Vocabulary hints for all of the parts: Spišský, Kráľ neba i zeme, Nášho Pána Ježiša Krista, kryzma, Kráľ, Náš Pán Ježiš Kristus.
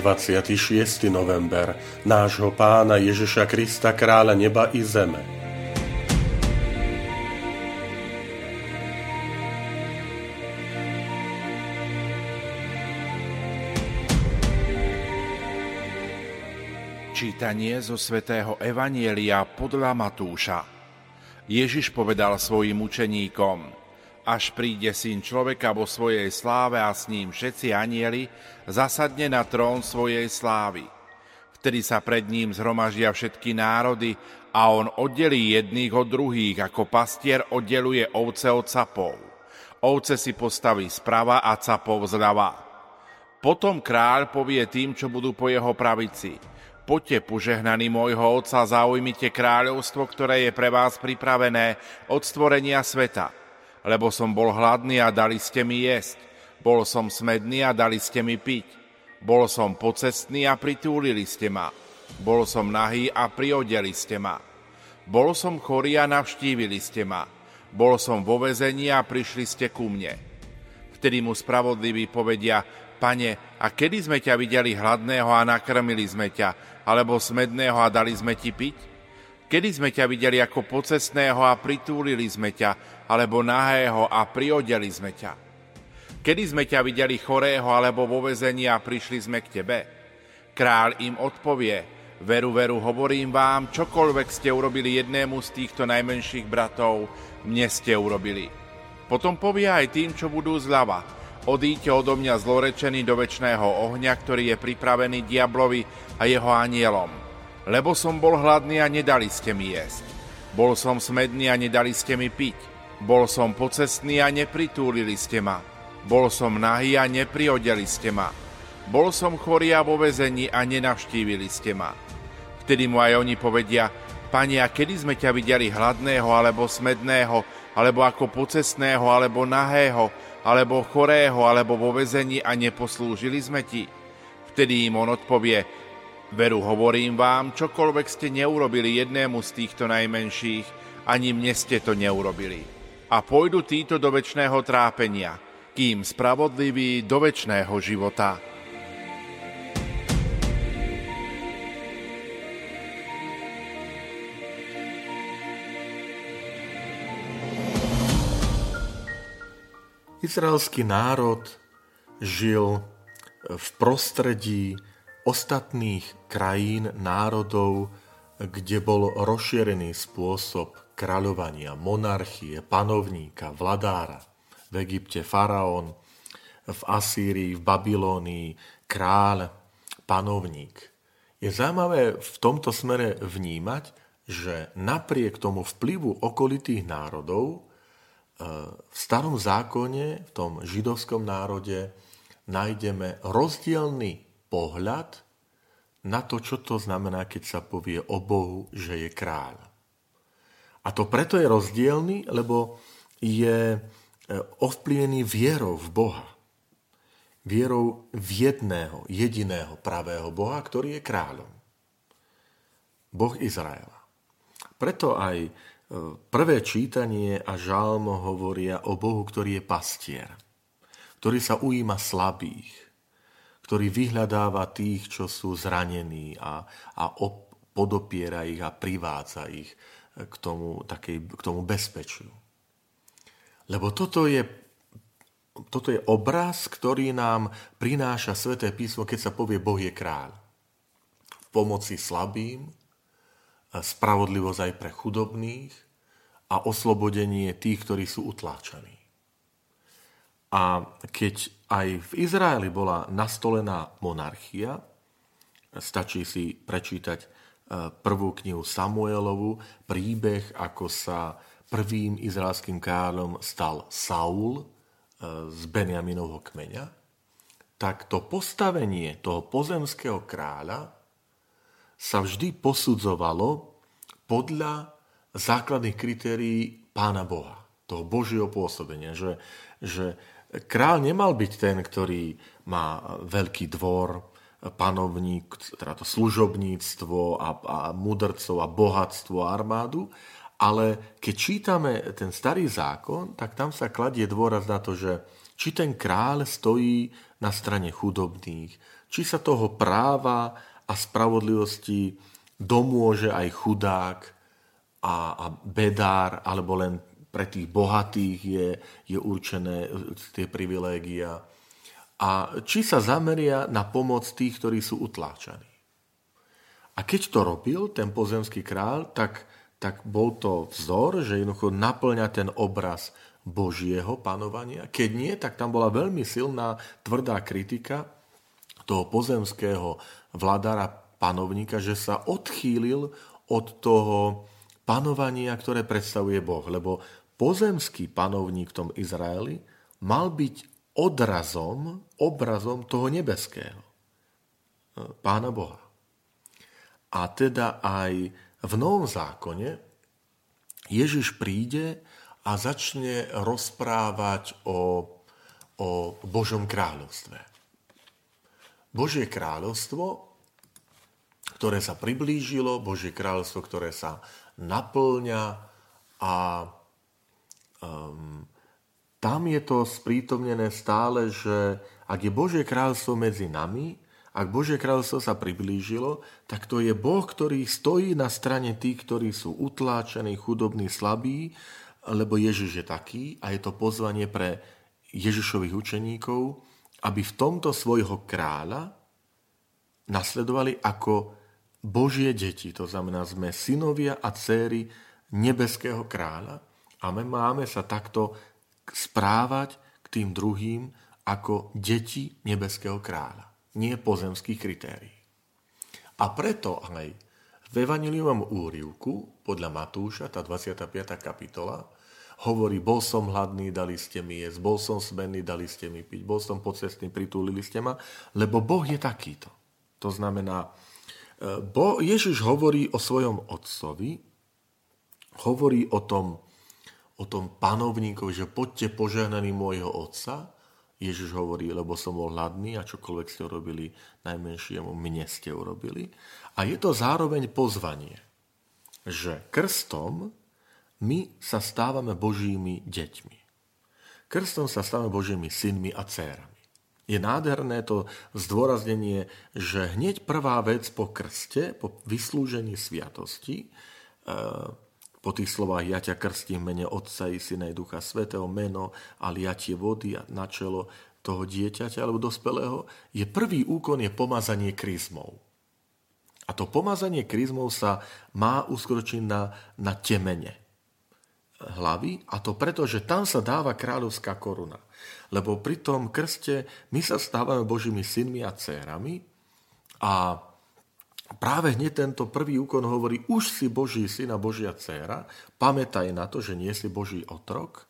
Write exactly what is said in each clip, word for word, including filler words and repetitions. dvadsiateho šiesteho novembra Nášho Pána Ježiša Krista, Kráľa neba i zeme. Čítanie zo svätého evanjelia podľa Matúša. Ježiš povedal svojim učeníkom: Až príde Syn človeka vo svojej sláve a s ním všetci anjeli, zasadne na trón svojej slávy. Vtedy sa pred ním zhromaždia všetky národy a on oddelí jedných od druhých, ako pastier oddeluje ovce od capov. Ovce si postaví zprava a capov zľava. Potom kráľ povie tým, čo budú po jeho pravici: Poďte, požehnaní môjho Otca, zaujmite kráľovstvo, ktoré je pre vás pripravené od stvorenia sveta. Lebo som bol hladný a dali ste mi jesť, bol som smedný a dali ste mi piť, bol som pocestný a pritúlili ste ma, bol som nahý a priodeli ste ma, bol som chorý a navštívili ste ma, bol som vo väzení a prišli ste ku mne. Vtedy mu spravodliví povedia: Pane, a kedy sme ťa videli hladného a nakrmili sme ťa, alebo smedného a dali sme ti piť? Kedy sme ťa videli ako pocestného a pritúlili sme ťa, alebo nahého a priodeli sme ťa? Kedy sme ťa videli chorého alebo vo väzení a prišli sme k tebe? Kráľ im odpovie: Veru, veru, hovorím vám, čokoľvek ste urobili jednému z týchto najmenších bratov, mne ste urobili. Potom povie aj tým, čo budú zľava: Odíďte odo mňa, zlorečený, do večného ohňa, ktorý je pripravený diablovi a jeho anielom. Lebo som bol hladný a nedali ste mi jesť. Bol som smedný a nedali ste mi piť. Bol som pocestný a nepritúlili ste ma. Bol som nahý a nepriodeli ste ma. Bol som chorý a vo väzení a nenavštívili ste ma. Vtedy mu aj oni povedia: Pane, a kedy sme ťa videli hladného alebo smedného, alebo ako pocestného, alebo nahého, alebo chorého, alebo vo väzení a neposlúžili sme ti? Vtedy im on odpovie: Veru, hovorím vám, čokoľvek ste neurobili jednému z týchto najmenších, ani mne ste to neurobili. A pôjdu títo do večného trápenia, kým spravodliví do večného života. Izraelský národ žil v prostredí ostatných krajín, národov, kde bol rozšírený spôsob kráľovania, monarchie, panovníka, vladára. V Egypte faraón, v Asýrii, v Babylónii kráľ, panovník. Je zaujímavé v tomto smere vnímať, že napriek tomu vplyvu okolitých národov v Starom zákone, v tom židovskom národe, nájdeme rozdielny pohľad na to, čo to znamená, keď sa povie o Bohu, že je kráľ. A to preto je rozdielný, lebo je ovplyvený vierou v Boha. Vierou v jedného, jediného pravého Boha, ktorý je kráľom. Boh Izraela. Preto aj prvé čítanie a žalm hovoria o Bohu, ktorý je pastier, ktorý sa ujíma slabých, ktorý vyhľadáva tých, čo sú zranení a, a op, podopiera ich a privádza ich k tomu, takej, k tomu bezpečiu. Lebo toto je, toto je obraz, ktorý nám prináša Sväté písmo, keď sa povie Boh je kráľ. V pomoci slabým, spravodlivosť aj pre chudobných a oslobodenie tých, ktorí sú utláčaní. A keď aj v Izraeli bola nastolená monarchia, stačí si prečítať prvú knihu Samuelovu, príbeh, ako sa prvým izraelským kráľom stal Saul z Benjaminovho kmeňa, tak to postavenie toho pozemského kráľa sa vždy posudzovalo podľa základných kritérií Pána Boha, toho Božieho pôsobenia, že, že kráľ nemal byť ten, ktorý má veľký dvor, panovník, teda to služobníctvo a, a mudrcov a bohatstvo a armádu, ale keď čítame ten starý zákon, tak tam sa kladie dôraz na to, že či ten kráľ stojí na strane chudobných, či sa toho práva a spravodlivosti domôže aj chudák a, a bedár, alebo len pre tých bohatých je, je určené tie privilégia. A či sa zameria na pomoc tých, ktorí sú utláčaní. A keď to robil ten pozemský kráľ, tak, tak bol to vzor, že jednoducho naplňa ten obraz Božieho panovania. Keď nie, tak tam bola veľmi silná, tvrdá kritika toho pozemského vladára, panovníka, že sa odchýlil od toho panovania, ktoré predstavuje Boh. Lebo pozemský panovník v tom Izraeli mal byť odrazom, obrazom toho nebeského, Pána Boha. A teda aj v Novom zákone Ježiš príde a začne rozprávať o, o Božom kráľovstve. Božie kráľovstvo, ktoré sa priblížilo, Božie kráľovstvo, ktoré sa naplňa a um, tam je to sprítomnené stále, že ak je Božie kráľstvo medzi nami, ak Božie kráľstvo sa priblížilo, tak to je Boh, ktorý stojí na strane tých, ktorí sú utláčení, chudobní, slabí, lebo Ježiš je taký a je to pozvanie pre Ježišových učeníkov, aby v tomto svojho kráľa nasledovali ako Božie deti. To znamená, sme synovia a dcéry nebeského kráľa a my máme sa takto správať k tým druhým ako deti nebeského kráľa, nie pozemských kritérií. A preto aj v evanjelium úryvku podľa Matúša, tá dvadsiata piata kapitola, hovorí, bol som hladný, dali ste mi jesť, bol som smenný, dali ste mi piť, bol som pocestný, pritúlili ste ma, lebo Boh je takýto. To znamená, bo Ježiš hovorí o svojom otcovi, hovorí o tom, o tom panovníkovi, že poďte požehnaní môjho otca. Ježiš hovorí, lebo som bol hladný a čokoľvek ste urobili najmenšiemu, mne ste urobili. A je to zároveň pozvanie, že krstom my sa stávame Božími deťmi. Krstom sa stávame Božími synmi a dcérami. Je nádherné to zdôraznenie, že hneď prvá vec po krste, po vyslúžení sviatosti, e- po tých slovách ja ťa krstím mene Otca i Syna i Ducha Svätého, meno a liatie vody na čelo toho dieťaťa alebo dospelého, je prvý úkon je pomazanie kryzmou. A to pomazanie kryzmou sa má uskročiť na, na temene hlavy, a to preto, že tam sa dáva kráľovská koruna. Lebo pri tom krste my sa stávame Božími synmi a dcérami a práve hneď tento prvý úkon hovorí, už si Boží syn a Božia dcéra, pamätaj na to, že nie si Boží otrok,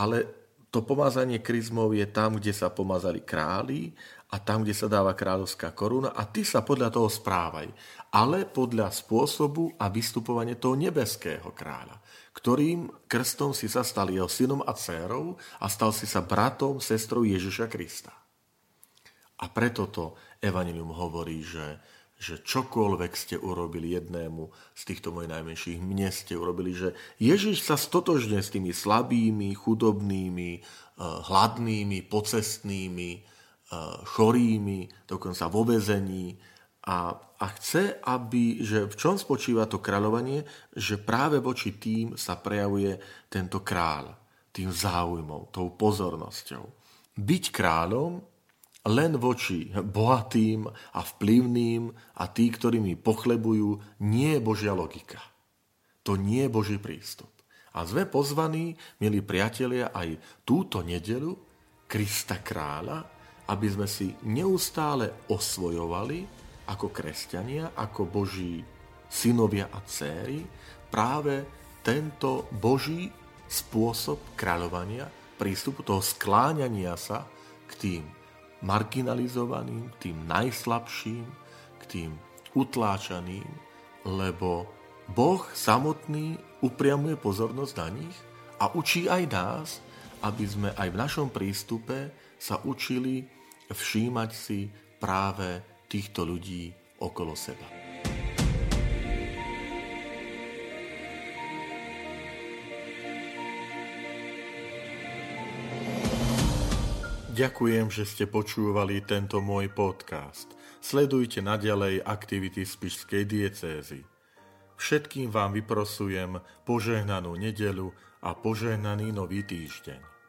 ale to pomazanie kryzmov je tam, kde sa pomazali králi a tam, kde sa dáva kráľovská koruna a ty sa podľa toho správaj, ale podľa spôsobu a vystupovania toho nebeského kráľa, ktorým krstom si sa stal jeho synom a dcérou a stal si sa bratom, sestrou Ježiša Krista. A preto to evanjelium hovorí, že že čokoľvek ste urobili jednému z týchto mojich najmenších, mne ste urobili, že Ježiš sa stotožňuje s tými slabými, chudobnými, hladnými, pocestnými, chorými, dokonca vo väzení. A, a chce, aby, že v čom spočíva to kráľovanie, že práve voči tým sa prejavuje tento kráľ, tým záujmom, tou pozornosťou. Byť kráľom len voči bohatým a vplyvným a tí, ktorými pochlebujú, nie je Božia logika. To nie je Boží prístup. A sme pozvaní, milí priatelia, aj túto nedeľu Krista Kráľa, aby sme si neustále osvojovali ako kresťania, ako Boží synovia a dcéry práve tento Boží spôsob kráľovania, prístupu toho skláňania sa k tým marginalizovaným, k tým najslabším, k tým utláčaní, lebo Boh samotný upriamuje pozornosť na nich a učí aj nás, aby sme aj v našom prístupe sa učili všímať si práve týchto ľudí okolo seba. Ďakujem, že ste počúvali tento môj podcast. Sledujte naďalej aktivity Spišskej diecézy. Všetkým vám vyprosujem požehnanú nedeľu a požehnaný nový týždeň.